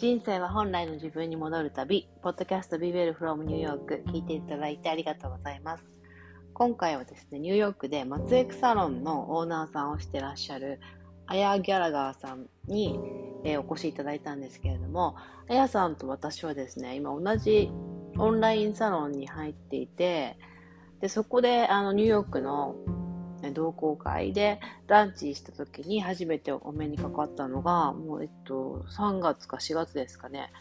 人生は本来の自分に戻る旅、ポッドキャスト Be Well from New York、 聞いていただいてありがとうございます。今回はですね、ニューヨークで松江区サロンのオーナーさんをしてらっしゃるアヤ・ギャラガーさんにお越しいただいたんですけれども、アヤさんと私はですね、今同じオンラインサロンに入っていて、でそこでニューヨークの同好会でランチした時に初めてお目にかかったのがもう3月か4月ですかね、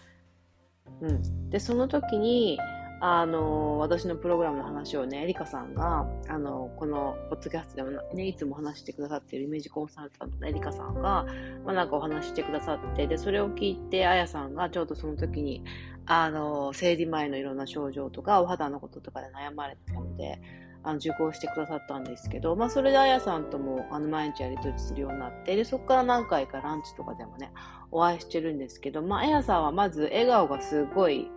でその時に私のプログラムの話をね、エリカさんがこのポッドキャストでも、ね、いつも話してくださっているイメージコンサルタントのエリカさんが、なんかお話してくださって、でそれを聞いてあやさんがちょうどその時に生理前のいろんな症状とかお肌のこととかで悩まれてたので受講してくださったんですけど、それであやさんとも毎日やり取りするようになって、でそこから何回かランチとかでもねお会いしてるんですけど、あやさんはまず笑顔がすごい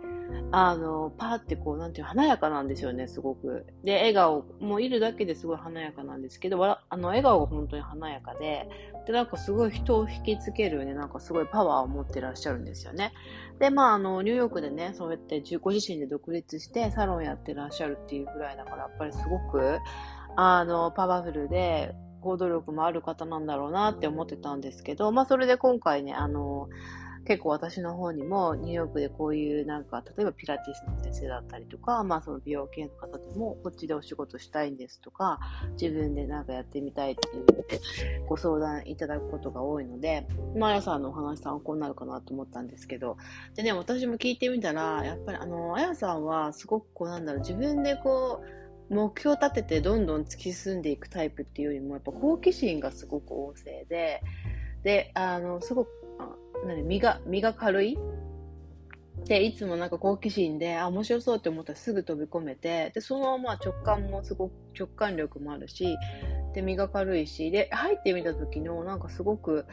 パーってこうなんていう華やかなんですよね、すごく。で笑顔もいるだけですごい華やかなんですけど、笑顔が本当に華やかで、なんかすごい人を引きつけるね、なんかすごいパワーを持ってらっしゃるんですよね。でニューヨークでねそうやってご自身で独立してサロンやってらっしゃるっていうぐらいだから、やっぱりすごくパワフルで行動力もある方なんだろうなって思ってたんですけど、それで今回ね結構私の方にもニューヨークでこういうなんか例えばピラティスの先生だったりとか、その美容系の方でもこっちでお仕事したいんですとか、自分でなんかやってみたいっていうご相談いただくことが多いので、あやさんのお話参考になるかなと思ったんですけど、でね私も聞いてみたら、やっぱりあやさんはすごくこう自分でこう目標を立ててどんどん突き進んでいくタイプっていうよりも、やっぱ好奇心がすごく旺盛で、すごく身が軽いで、いつもなんか好奇心で面白そうって思ったらすぐ飛び込めて、でその直感力もあるし、で身が軽いし、で入ってみた時のなんかすごく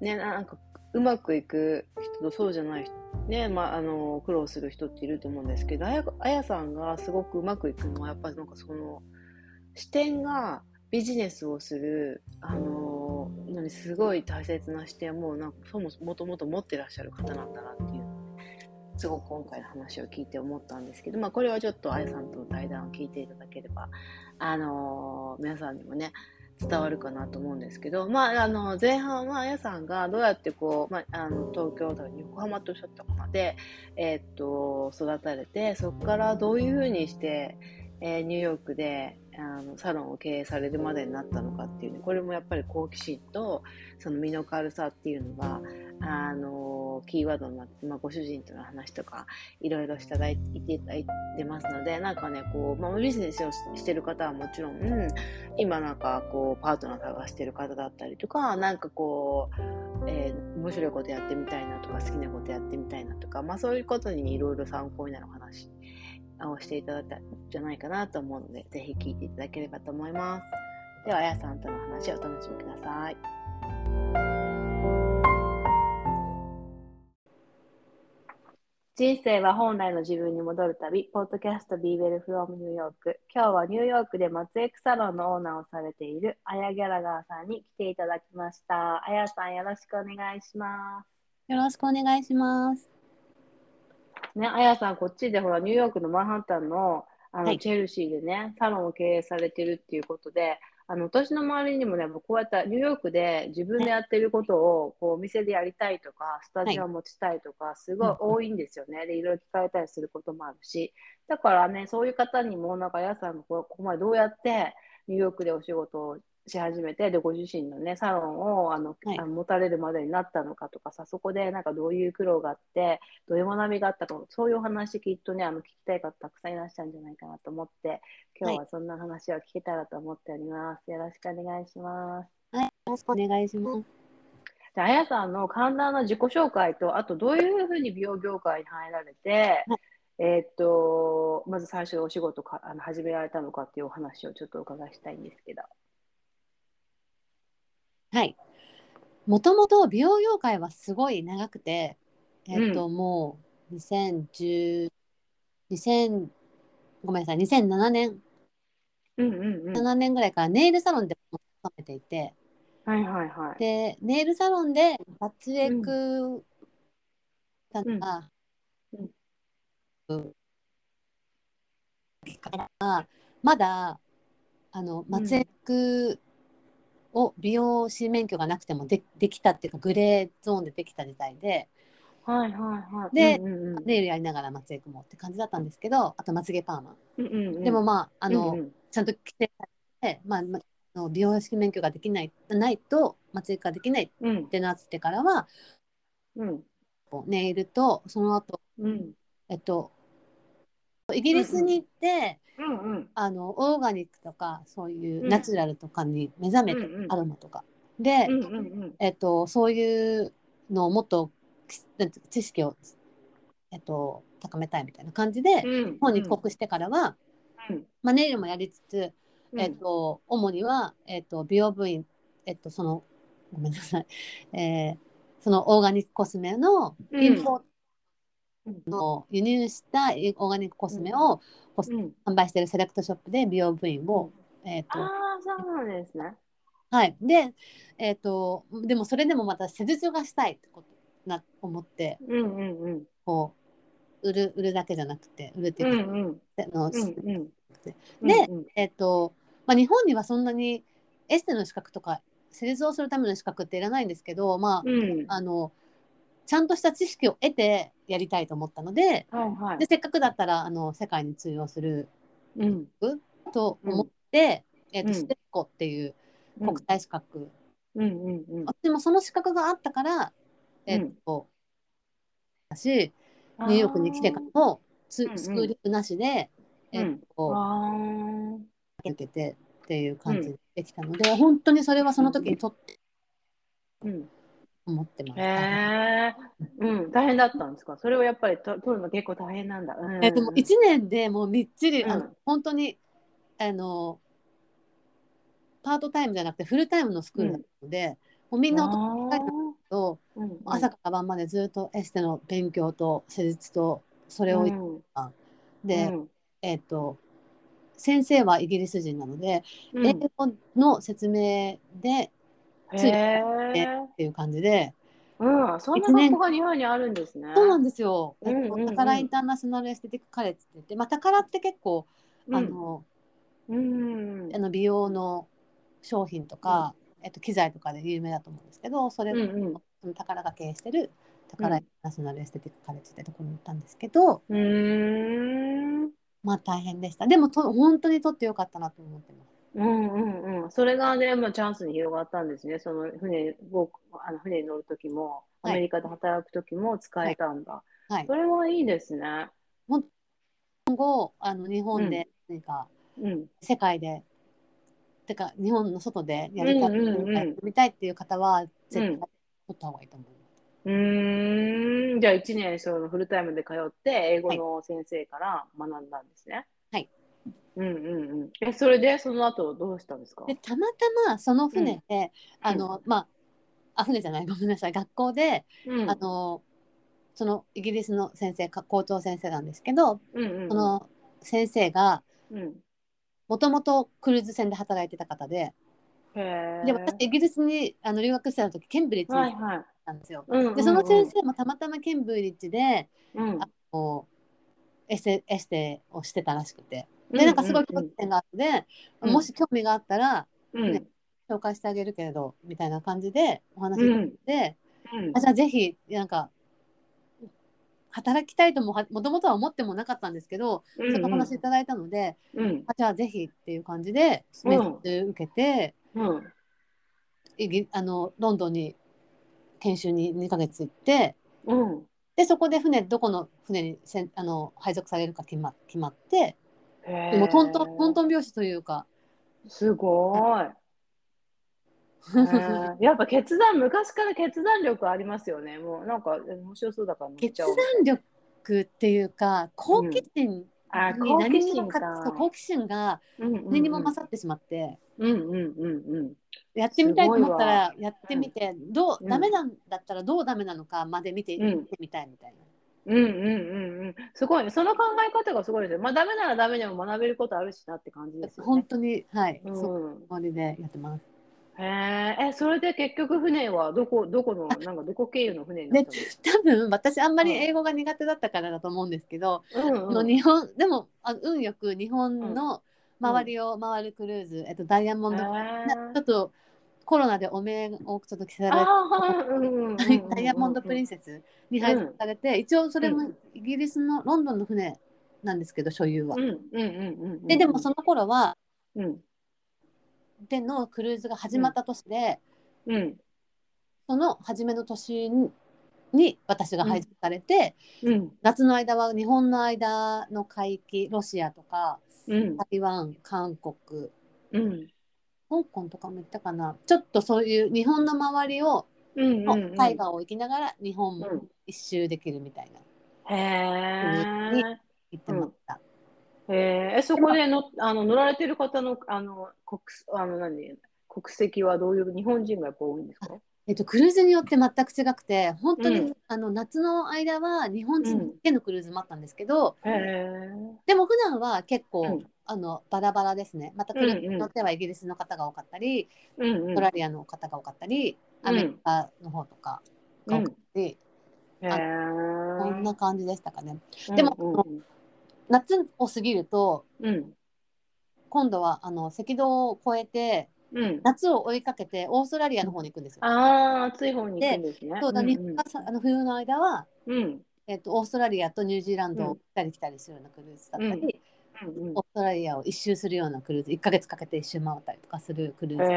ね、なんかうまくいく人とそうじゃない人ね、苦労する人っていると思うんですけど、あやさんがすごくうまくいくのはやっぱりなんかその視点がビジネスをするのにすごい大切な視点をなんかもともと持ってらっしゃる方なんだなっていう、すごく今回の話を聞いて思ったんですけど、これはちょっとあやさんとの対談を聞いていただければ皆さんにもね伝わるかなと思うんですけど、前半はあやさんがどうやってこう、東京とか横浜とおっしゃったかなで、育たれて、そこからどういうふうにして、ニューヨークでサロンを経営されるまでになったのかっていうね、これもやっぱり好奇心とその身の軽さっていうのがキーワードになって、ご主人との話とかいろいろいただいてますので、なんかねこう、ビジネスをしてる方はもちろん、今なんかこうパートナー探してる方だったりとか、なんかこう、面白いことやってみたいなとか好きなことやってみたいなとか、そういうことにいろいろ参考になる話をしていただいたんじゃないかなと思うので、ぜひ聞いていただければと思います。ではあやさんとの話をお楽しみください。人生は本来の自分に戻る旅、ポッドキャスト Be Well from New York。 今日はニューヨークで松江区サロンのオーナーをされているアヤ・ギャラガーさんに来ていただきました。あやさん、よろしくお願いします。よろしくお願いしますね、あやさんこっちでほらニューヨークのマンハッタンの、はい、チェルシーでねサロンを経営されてるっていうことで、私の周りにもねこうやったニューヨークで自分でやってることをこうお店でやりたいとかスタジオを持ちたいとか、すごい多いんですよね、でいろいろ聞かれたりすることもあるし、だからねそういう方にもなんかあやさんがここまでどうやってニューヨークでお仕事をし始めて、でご自身のねサロンを持たれるまでになったのかとかさ、そこでなんかどういう苦労があってどういう学びがあったか、そういうお話きっとね聞きたい方たくさんいらっしゃるんじゃないかなと思って、今日はそんな話を聞けたらと思っております。よろしくお願いします。はい、よろしくお願いします。じゃあやさんの簡単な自己紹介と、あとどういうふうに美容業界に入られて、まず最初お仕事か始められたのかっていうお話をちょっとお伺いしたいんですけど。はい、もともと美容業界はすごい長くて、もう2007年、7年ぐらいからネイルサロンでも勤めていて、でネイルサロンで松江区ただ、まだ松江区を美容師免許がなくても できたっていうか、グレーゾーンでできた時代で、はいはいはい、で、ネイルやりながら松江区もって感じだったんですけど、あとまつげパーマ、でもまあちゃんと規制されて、美容師免許ができないと松江区ができないってなってからは、ネイルとその後、イギリスに行って、オーガニックとかそういうナチュラルとかに目覚めて、アロマとかで、そういうのをもっと知識を、高めたいみたいな感じで、日本に帰国してからは、ネイルもやりつつ、主には、美容部員、そのごめんなさい、そのオーガニックコスメのインポートの輸入したオーガニックコスメを販売しているセレクトショップで美容部員を、そうなんですね。はい。で、でもそれでもまた施術がしたいってことな思って、こう売るだけじゃなくて、売るっていうか、で、日本にはそんなにエステの資格とか施術をするための資格っていらないんですけど、ちゃんとした知識を得てやりたいと思ったので、でせっかくだったら世界に通用すると思って、ステッコっていう国際資格、私もその資格があったから、私ニューヨークに来てからもスクールなしで受けてっていう感じでできたので、本当にそれはその時にとって、思ってました。大変だったんですか？それをやっぱり取るの結構大変なんだ。でも1年でもうみっちり、本当にパートタイムじゃなくてフルタイムのスクールなので、もうみんな大人だと朝から晩までずっとエステの勉強と施術とそれを、で、先生はイギリス人なので、英語の説明でついてっていう感じで、そんな学校が日本にあるんですね。そうなんですよ。タカラインターナショナルエステティックカレッジって言って、タカラって結構美容の商品とか、機材とかで有名だと思うんですけど、それもタカラが経営してるタカラインターナショナルエステティックカレッジってところに行ったんですけど、大変でした。でも本当にとってよかったなと思ってます。それがね、チャンスに広がったんですね。その船に乗るときも、アメリカで働くときも使えたんだ。それはいいですね。今後日本で何か、世界でてか日本の外でやりたいっていう方は絶対取った方がいいと思います。じゃあ1年そのフルタイムで通って英語の先生から学んだんですね。はい。それでその後どうしたんですか？でたまたまその船で、船じゃないごめんなさい、学校で、そのイギリスの先生校長先生なんですけど、その先生がもともとクルーズ船で働いてた方で、で私イギリスに留学してた時ケンブリッジに行ったんですよ。でその先生もたまたまケンブリッジで、エステをしてたらしくて。でなんかすごい興味点があって、もし興味があったら、紹介してあげるけれどみたいな感じでお話しして、じゃあぜひなんか働きたいともともとは思ってもなかったんですけど、そのお話いただいたので、じゃあぜひっていう感じで面接受けて、ロンドンに研修に2ヶ月行って、でそこでどこの船に配属されるか決まって。でもトントン拍子というかすごいやっぱ昔から決断力ありますよね。もうなんか面白そうだから決断力っていうか好奇心に好奇心が何にも勝ってしまってやってみたいと思ったらやってみてダメなんだったらどうダメなのかまで見てみたいみたいな。すごい、ね、その考え方がすごいですよ。ダメならダメでも学べることあるしなって感じですよね。本当にはい、そういうつもりでやってます。それで結局船はどこのなんかどこ経由の船になったんですか？多分私あんまり英語が苦手だったからだと思うんですけど、日本でも運よく日本の周りを回るクルーズ、ダイヤモンド、ちょっとコロナでお面をちょっと着せられて、ダイヤモンドプリンセスに配属されて、一応それもイギリスのロンドンの船なんですけど、所有は。でもその頃は、でのクルーズが始まった年で、その初めの年に私が配属されて、夏の間は日本の間の海域、ロシアとか、台湾、韓国、香港とかも行ったかな、ちょっとそういう日本の周りを、海外を行きながら日本も一周できるみたいな、に行ってました。そこで乗られてる方の、国籍はどういう日本人がやっぱ多いんですか？クルーズによって全く違くて、本当に、夏の間は日本人だけのクルーズもあったんですけど、でも普段は結構、バラバラですね。またクルーズに乗ってはイギリスの方が多かったり、オーストラリアの方が多かったり、アメリカの方とかが多かったり、こんな感じでしたかね。でも、夏を過ぎると、今度は赤道を越えて、夏を追いかけてオーストラリアの方に行くんですよ。暑い方に行くんですね。そうだ、日本が冬の間は、オーストラリアとニュージーランドを行ったり来たりするようなクルーズだったり、オーストラリアを一周するようなクルーズ、1ヶ月かけて一周回ったりとかするクルーズ、そ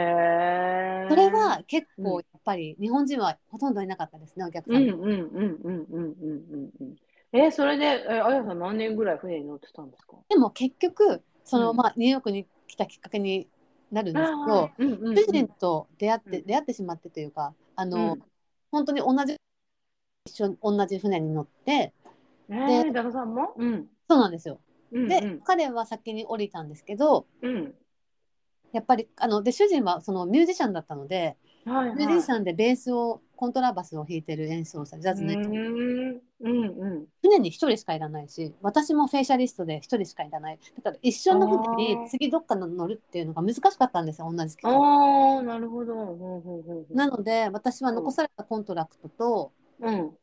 れは結構やっぱり日本人はほとんどいなかったですね、お客さんが。それであやさん何年ぐらい船に乗ってたんですか？でも結局ニューヨークに来たきっかけになるんですけど、主人と出会ってしまってというか、本当に一緒に同じ船に乗って、旦那さんも、そうなんですよ。で彼は先に降りたんですけど、やっぱりで主人はミュージシャンだったので、ミュージシャンでベースをコントラバスを弾いてる演奏者、ジャズの演奏者、船に一人しかいらないし、私もフェイシャリストで一人しかいらない、だから一緒の船に次どっかの乗るっていうのが難しかったんですよ、同じ機会。なるほど。なので私は残されたコントラクトと、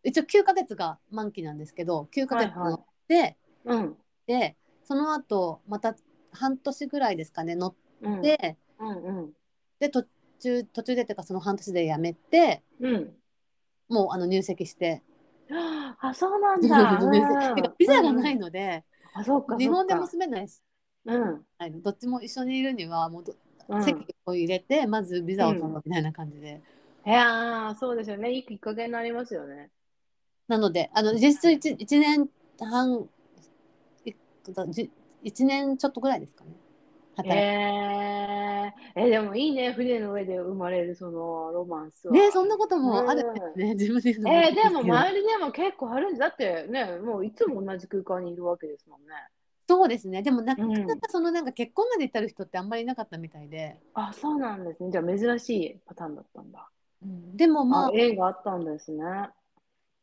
一応9ヶ月が満期なんですけど、9ヶ月乗って、でその後また半年ぐらいですかね、乗って、で途中でっていうか、その半年で辞めて、もう入籍して。そうなんだ。ビザがないので、日本でも住めないし、どっちも一緒にいるにはもう籍を入れて、まずビザを取るみたいな感じで。いやそうですよね、いいきっかけになりますよね。なので実質 1年半1年ちょっとぐらいですかね、働いて。でもいいね、船の上で生まれるそのロマンスはね。そんなこともあるんですね、自分で言うのも。でも周りでも結構あるんだってね、もういつも同じ空間にいるわけですもんね。そうですね。でもなかなか結婚まで至る人ってあんまりいなかったみたいで。そうなんですね。じゃあ珍しいパターンだったんだ。でも縁があったんですね。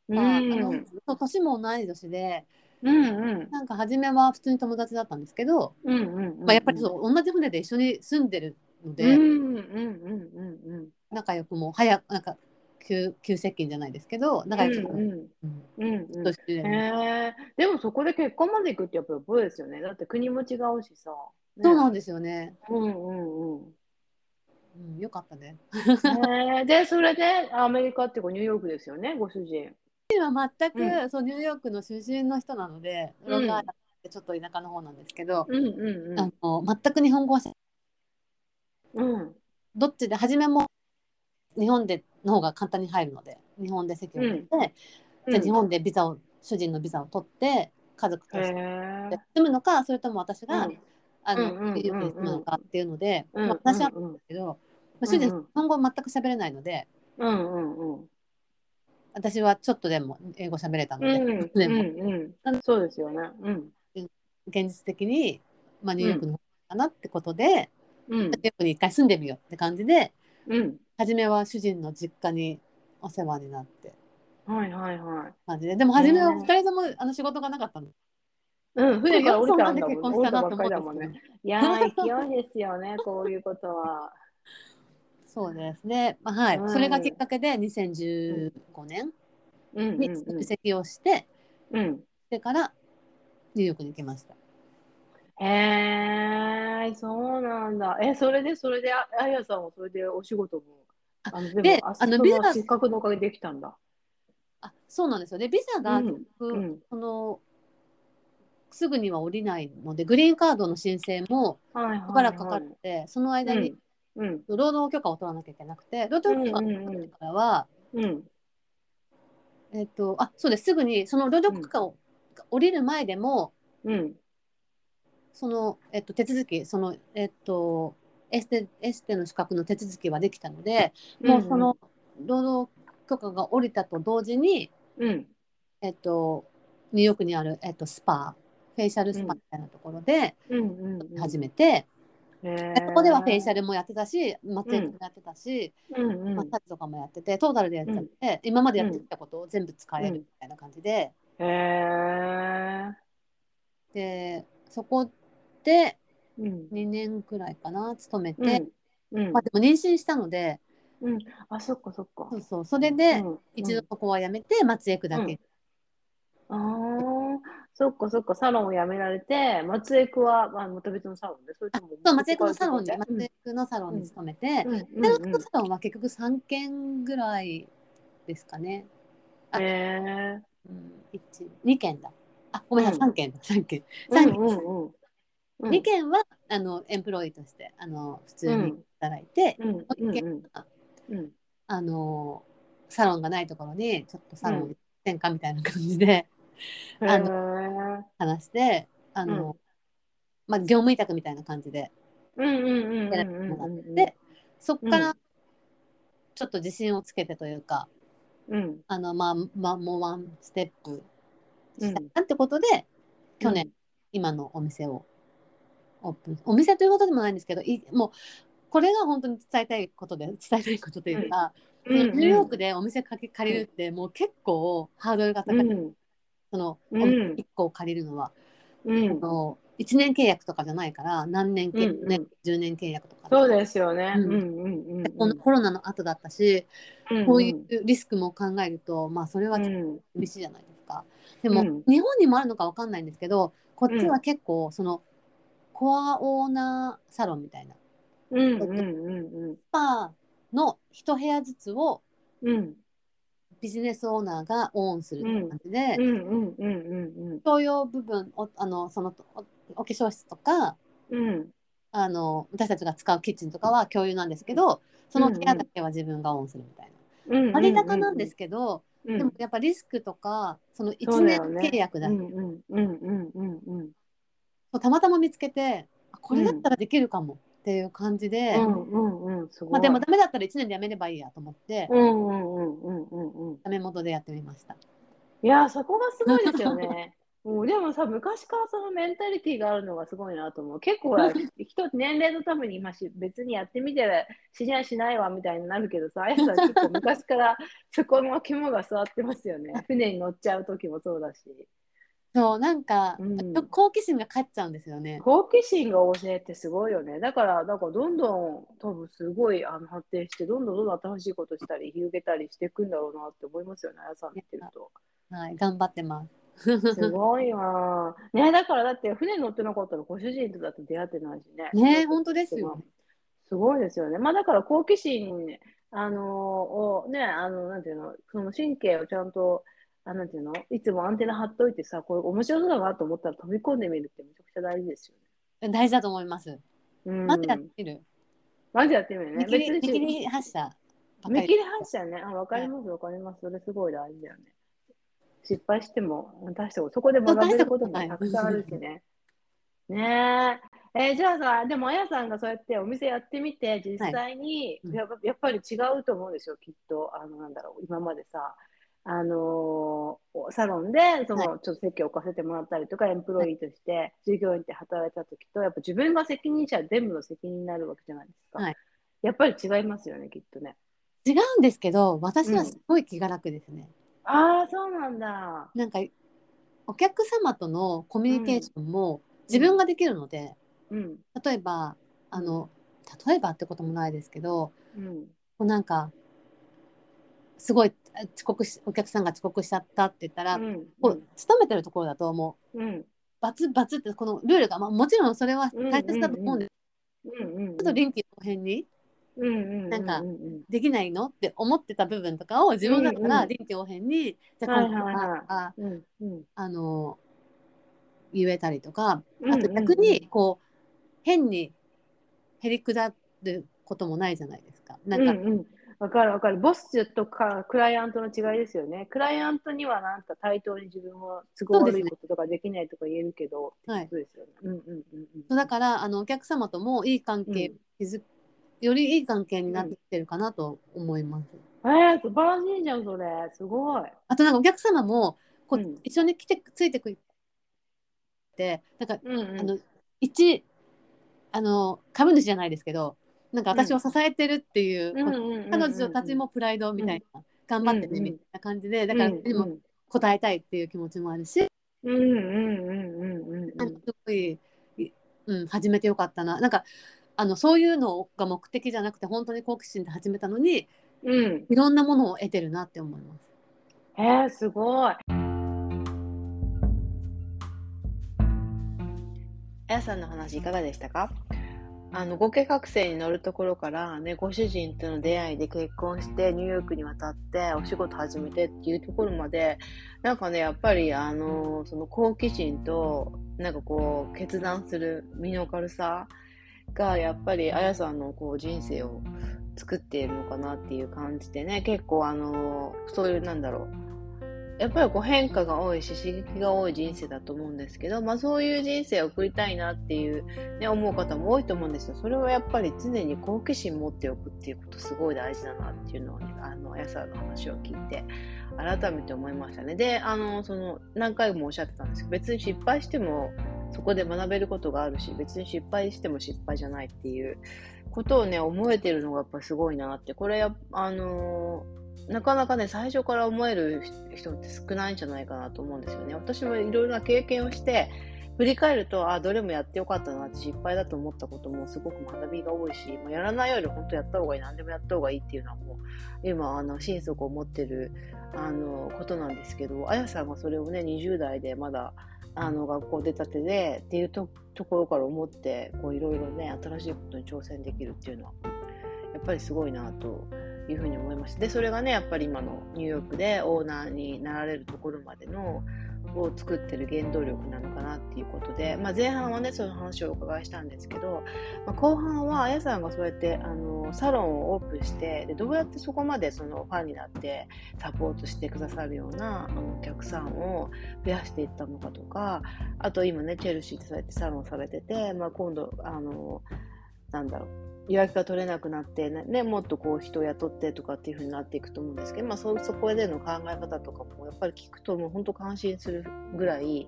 年も同い年で、なんか初めは普通に友達だったんですけど、やっぱり同じ船で一緒に住んでるので、仲良くも早く急接近じゃないですけど、仲良くでもそこで結婚まで行くってやっぱりそうですよね。だって国も違うしさ。そうなんですよね。よかったね。でそれでアメリカってニューヨークですよね、ご主人。は全く、ニューヨークの出身の人なので、ロングアイランドってちょっと田舎の方なんですけど、全く日本語は、どっちで初めも日本での方が簡単に入るので、日本で籍を取って、じゃ日本でビザを、主人のビザを取って家族として住むのか、それとも私がニューヨークに住むのかっていうので、話し合ったんですけど、主人日本語全く喋れないので。私はちょっとでも英語喋れたので、そうですよね。現実的にニューヨークの方かなってことで、ニューヨークに一回住んでみようって感じで、初めは主人の実家にお世話になって、でも初めは2人とも仕事がなかったの。船から降りたんだもんね。いやー、勢いですよね、こういうことは。そうですね、まあはいはい、それがきっかけで2015年に移籍をして、うんうんうん、でからニューヨークに行きました。そうなんだ。それであやさんはそれでお仕事もでもビザの失格のおかげできたんだ。そうなんですよね。ビザが、うん、すぐには降りないのでグリーンカードの申請もしばらくかかって、はいはいはい、その間に労働許可を取らなきゃいけなくて、労働許可を取ってからは、そうです、すぐにその労働許可を降りる前でも、その、手続き、その、エステの資格の手続きはできたので、もうその労働許可が降りたと同時に、ニューヨークにある、スパ、フェイシャルスパみたいなところで始めて、そこではフェイシャルもやってたし、マッサージもやってたし、マッサージとかもやってて、トータルでやってて、今までやってきたことを全部使えるみたいな感じで、でそこで2年くらいかな勤めて、でも妊娠したので、そっかそっか、そうそれで一度そこは辞めて松江区だけ、そっかそっか、サロンを辞められて松江区は、また別のサロンで、それともそう、松江区のサロンに勤めて、でサロンは結局3件ぐらいですかね。2件だ。ごめんなさい、3件。2件はエンプロイとして普通に働いて、1件はサロンがないところにちょっとサロンに転換みたいな感じで話して業務委託みたいな感じで、でそこからちょっと自信をつけてというか、もうワンステップしたなってことで、去年今のお店をオープン、お店ということでもないんですけど、もうこれが本当に伝えたいことというか、ニューヨークでお店借りるってもう結構ハードルが高い、その1個を借りるのは、1年契約とかじゃないから何年契約、10年契約とか、そうですよね、このコロナの後だったし、こういうリスクも考えると、それはちょっと厳しいじゃないですか。でも、日本にもあるのか分かんないんですけど、こっちは結構そのコアオーナーサロンみたいな、スパの1部屋ずつをビジネスオーナーがオンするって感じで、共用部分をお化粧室とか、私たちが使うキッチンとかは共有なんですけど、その部屋だけは自分がオンするみたいな、割高なんですけど、でもやっぱリスクとか、その1年契約だけたまたま見つけて、これだったらできるかもっていう感じで、でもダメだったら1年でやめればいいやと思ってダメ元でやってみました。いや、そこがすごいですよね。でもさ、昔からそのメンタリティがあるのがすごいなと思う。結構年齢のために今別にやってみて知り合いしないわみたいになるけどさ、あやさん結構昔からそこの肝が座ってますよね。船に乗っちゃう時もそうだし、そう、なんか、好奇心が勝っちゃうんですよね。好奇心が旺盛ってすごいよね。だからどんどん多分すごい発展して、どんどん新しいことしたり広げたりしていくんだろうなって思いますよね、あやさん見てると。はい、頑張ってますすごいわ、ね、だって船乗ってなかったらご主人とだって出会ってないしね。ね、本当ですよね。すごいですよね。だから好奇心、をね、なんていうの、その神経をちゃんとなんていうの、いつもアンテナ張っといてさ、これ面白そうだなと思ったら飛び込んでみるってめちゃくちゃ大事ですよね。大事だと思います。まずやってみるね。見切り発車ね。わかります、わかります。それすごい大事だよね。失敗しても大したこと、そこで学べることもたくさんあるしね。ねえ、じゃあさ、でもあやさんがそうやってお店やってみて実際に、やっぱり違うと思うんですよ、きっと。今までさ、サロンでその、ちょっと席を置かせてもらったりとか、エンプロイーとして従業員って働いた時と、やっぱ自分が責任者、全部の責任になるわけじゃないですか、やっぱり違いますよね、きっとね。違うんですけど、私はすごい気が楽ですね。そうなんだ。なんかお客様とのコミュニケーションも自分ができるので、例えば例えばってこともないですけど、うん、なんかすごいお客さんが遅刻しちゃったって言ったら、うん、こう勤めてるところだともう、うん、バツってこのルールが、まあ、もちろんそれは大切だと思うんですけど、ちょっと臨機応変に、なんかできないのって思ってた部分とかを自分だから臨機応変に、じゃあ今度は言えたりとか、あと逆にこう変にへりくだることもないじゃないですか。なんか、わかるわかる。ボスとかクライアントの違いですよね。クライアントにはなんか対等に自分も都合悪いこととかできないとか言えるけど、だからお客様ともいい関係、よりいい関係になってきてるかなと思います。素晴らしいじゃんそれ。すごい。あとなんかお客様もこう、一緒に来てついてくるってなんか、株主じゃないですけど。なんか私を支えてるっていう、彼女たちもプライドみたいな、頑張ってねみたいな感じで、だからでも応えたいっていう気持ちもあるし、すごい、始めてよかったな。なんかそういうのが目的じゃなくて本当に好奇心で始めたのに、いろんなものを得てるなって思います。すごい。あやさんの話いかがでしたか？合計学生に乗るところから、ね、ご主人との出会いで結婚してニューヨークに渡ってお仕事始めてっていうところまで、なんかね、やっぱりその好奇心となんかこう決断する身の軽さがやっぱりあやさんのこう人生を作っているのかなっていう感じでね、結構そういうなんだろう、やっぱりこう変化が多いし刺激が多い人生だと思うんですけど、まあ、そういう人生を送りたいなっていう、ね、思う方も多いと思うんですよ。それはやっぱり常に好奇心持っておくっていうことすごい大事だなっていうのをね、あやさんの話を聞いて改めて思いましたね。で、その何回もおっしゃってたんですけど、別に失敗してもそこで学べることがあるし、別に失敗しても失敗じゃないっていうことをね、思えてるのがやっぱりすごいなって、これなかなかね、最初から思える人って少ないんじゃないかなと思うんですよね。私もいろいろな経験をして振り返ると、どれもやってよかったなって、失敗だと思ったこともすごく学びが多いし、もうやらないより本当やった方がいい、何でもやった方がいいっていうのはもう今心底思ってることなんですけど、あやさんがそれをね、20代でまだ学校出たてでっていう ところから思って、こういろいろね、新しいことに挑戦できるっていうのはやっぱりすごいなというふうに思いました。で、それがね、やっぱり今のニューヨークでオーナーになられるところまでのを作ってる原動力なのかなっていうことで、まあ、前半はね、その話をお伺いしたんですけど、まあ、後半はあやさんがそうやってサロンをオープンして、でどうやってそこまでそのファンになってサポートしてくださるようなお客さんを増やしていったのかとか、あと今ねチェルシーでそうやってサロンされてて、まあ、今度なんだろう、予約が取れなくなって、ね、もっとこう人を雇ってとかっていう風になっていくと思うんですけど、まあ、そこでの考え方とかもやっぱり聞くと、もう本当感心するぐらい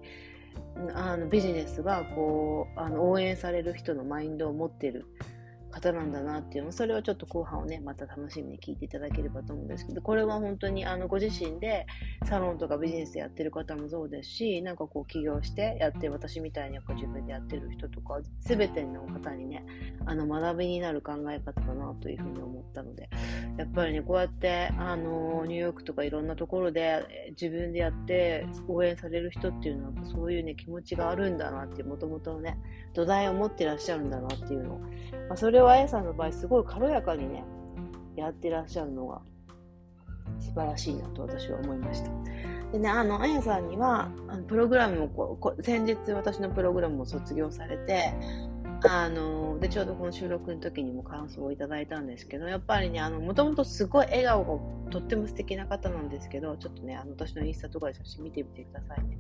ビジネスがこう応援される人のマインドを持っている方なんだなっていうの、それはちょっと後半をね、また楽しみに聞いていただければと思うんですけど、これは本当にご自身でサロンとかビジネスやってる方もそうですし、なんかこう起業してやって、私みたいに自分でやってる人とか、全ての方にね、学びになる考え方だなというふうに思ったので、やっぱりね、こうやってニューヨークとかいろんなところで自分でやって応援される人っていうのは、そういうね、気持ちがあるんだなっていう、もともとのね、土台を持ってらっしゃるんだなっていうのを、まあ、それをあやさんの場合すごい軽やかにね、やってらっしゃるのが素晴らしいなと私は思いました。でね、あやさんにはプログラムも先日私のプログラムも卒業されて、でちょうどこの収録の時にも感想をいただいたんですけど、やっぱりね、もともとすごい笑顔がとっても素敵な方なんですけど、ちょっとね、私のインスタとかで写真見てみてくださいね。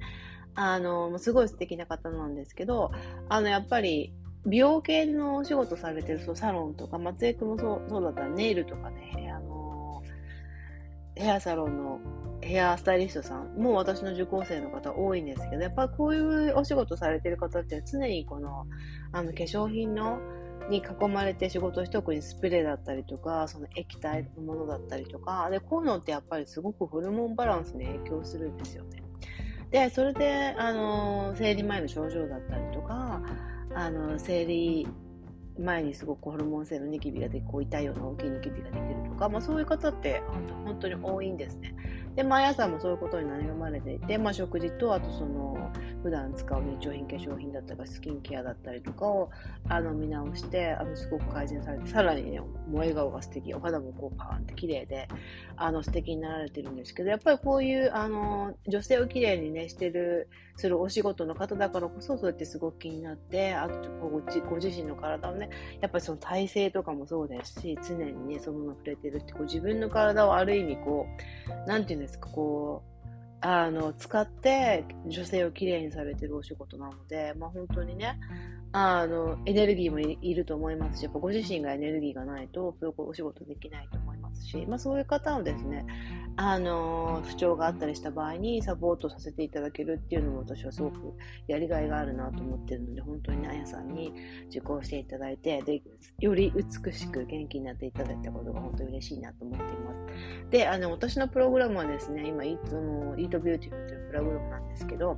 すごい素敵な方なんですけど、やっぱり美容系のお仕事されてる、そう、サロンとか、松江くんもそうだったら、ネイルとかね、ヘアサロンのヘアスタイリストさんも私の受講生の方多いんですけど、やっぱりこういうお仕事されてる方って常にこの、化粧品に囲まれて仕事して、特にスプレーだったりとか、その液体のものだったりとか、で、こういうのってやっぱりすごくホルモンバランスに影響するんですよね。で、それで、生理前の症状だったりとか、生理前にすごくホルモン性のニキビがでこう痛いような大きいニキビができるとか、まあ、そういう方って本当に多いんですね。で、毎朝もそういうことに悩まれていて、まあ、食事とあとその普段使う日用品、化粧品だったりスキンケアだったりとかを見直してすごく改善されて、さらにね、もう笑顔が素敵、お肌もこうパーンって綺麗で素敵になられてるんですけど、やっぱりこういう女性を綺麗にねしてるするお仕事の方だからこそそうやってすごく気になって、あとご自身の体をね、やっぱりその体勢とかもそうですし、常にねその触れてるってこう自分の体をある意味こうなんていうんですか、こう使って女性をきれいにされてるお仕事なので、まあ、本当にねエネルギーもいると思いますし、やっぱご自身がエネルギーがないとそういうお仕事できないと思いますし、まあ、そういう方のですね不調があったりした場合にサポートさせていただけるっていうのも私はすごくやりがいがあるなと思ってるので、本当にねあやさんに受講していただいて、でより美しく元気になっていただいたことが本当に嬉しいなと思っています。で私のプログラムはですね、今いつもイートビューティフルというプログラムなんですけど、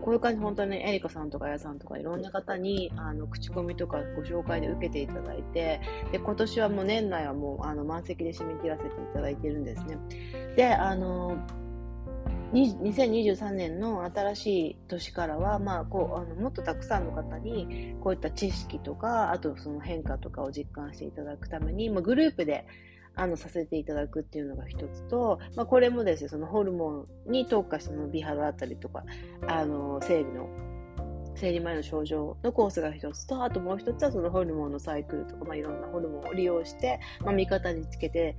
こういう感じ本当にエリカさんとかあやさんとかいろんな方に口コミとかご紹介で受けていただいて、で今年はもう年内はもう満席で締め切らせていただいてるんですね。で2023年の新しい年からは、まあ、もっとたくさんの方にこういった知識とかあとその変化とかを実感していただくために、まあ、グループでさせていただくっていうのが一つと、まあ、これもですねそのホルモンに特化したの美肌だったりとか生理前の症状のコースが一つと、あともう一つはそのホルモンのサイクルとか、まあ、いろんなホルモンを利用して、まあ、味方につけて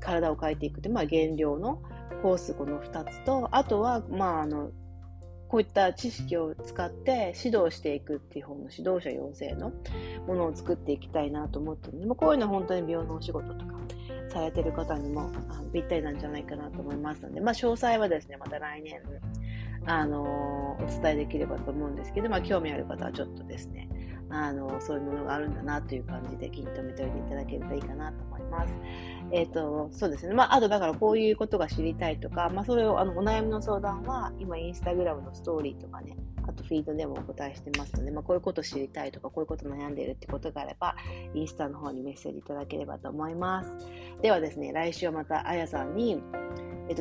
体を変えていくって、まあ、減量のコースこの2つと、あとは、まあ、こういった知識を使って指導していくっていう方の指導者養成のものを作っていきたいなと思ってるので、まあ、こういうのは本当に美容のお仕事とかされてる方にもぴったりなんじゃないかなと思いますので、まあ、詳細はですねまた来年お伝えできればと思うんですけど、まあ、興味ある方はちょっとですねそういうものがあるんだなという感じで気に留めておいていただければいいかなと思います。そうですね。まあ、あとだからこういうことが知りたいとか、まあ、それをお悩みの相談は今インスタグラムのストーリーとかね、あとフィードでもお答えしてますので、まあ、こういうこと知りたいとかこういうこと悩んでいるってことがあればインスタの方にメッセージいただければと思います。ではですね、来週はまたあやさんに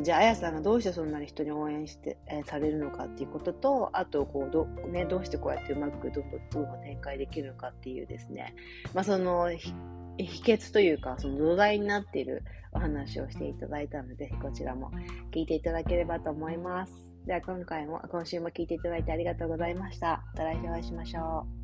じゃあ、あやさんがどうしてそんなに人に応援して、されるのかっていうことと、あとどうしてこうやってうまくどんどん展開できるのかっていうですね、まあ、その秘訣というかその土台になっているお話をしていただいたので、ぜひこちらも聞いていただければと思います。では今週も聞いていただいてありがとうございました。また来週お会いしましょう。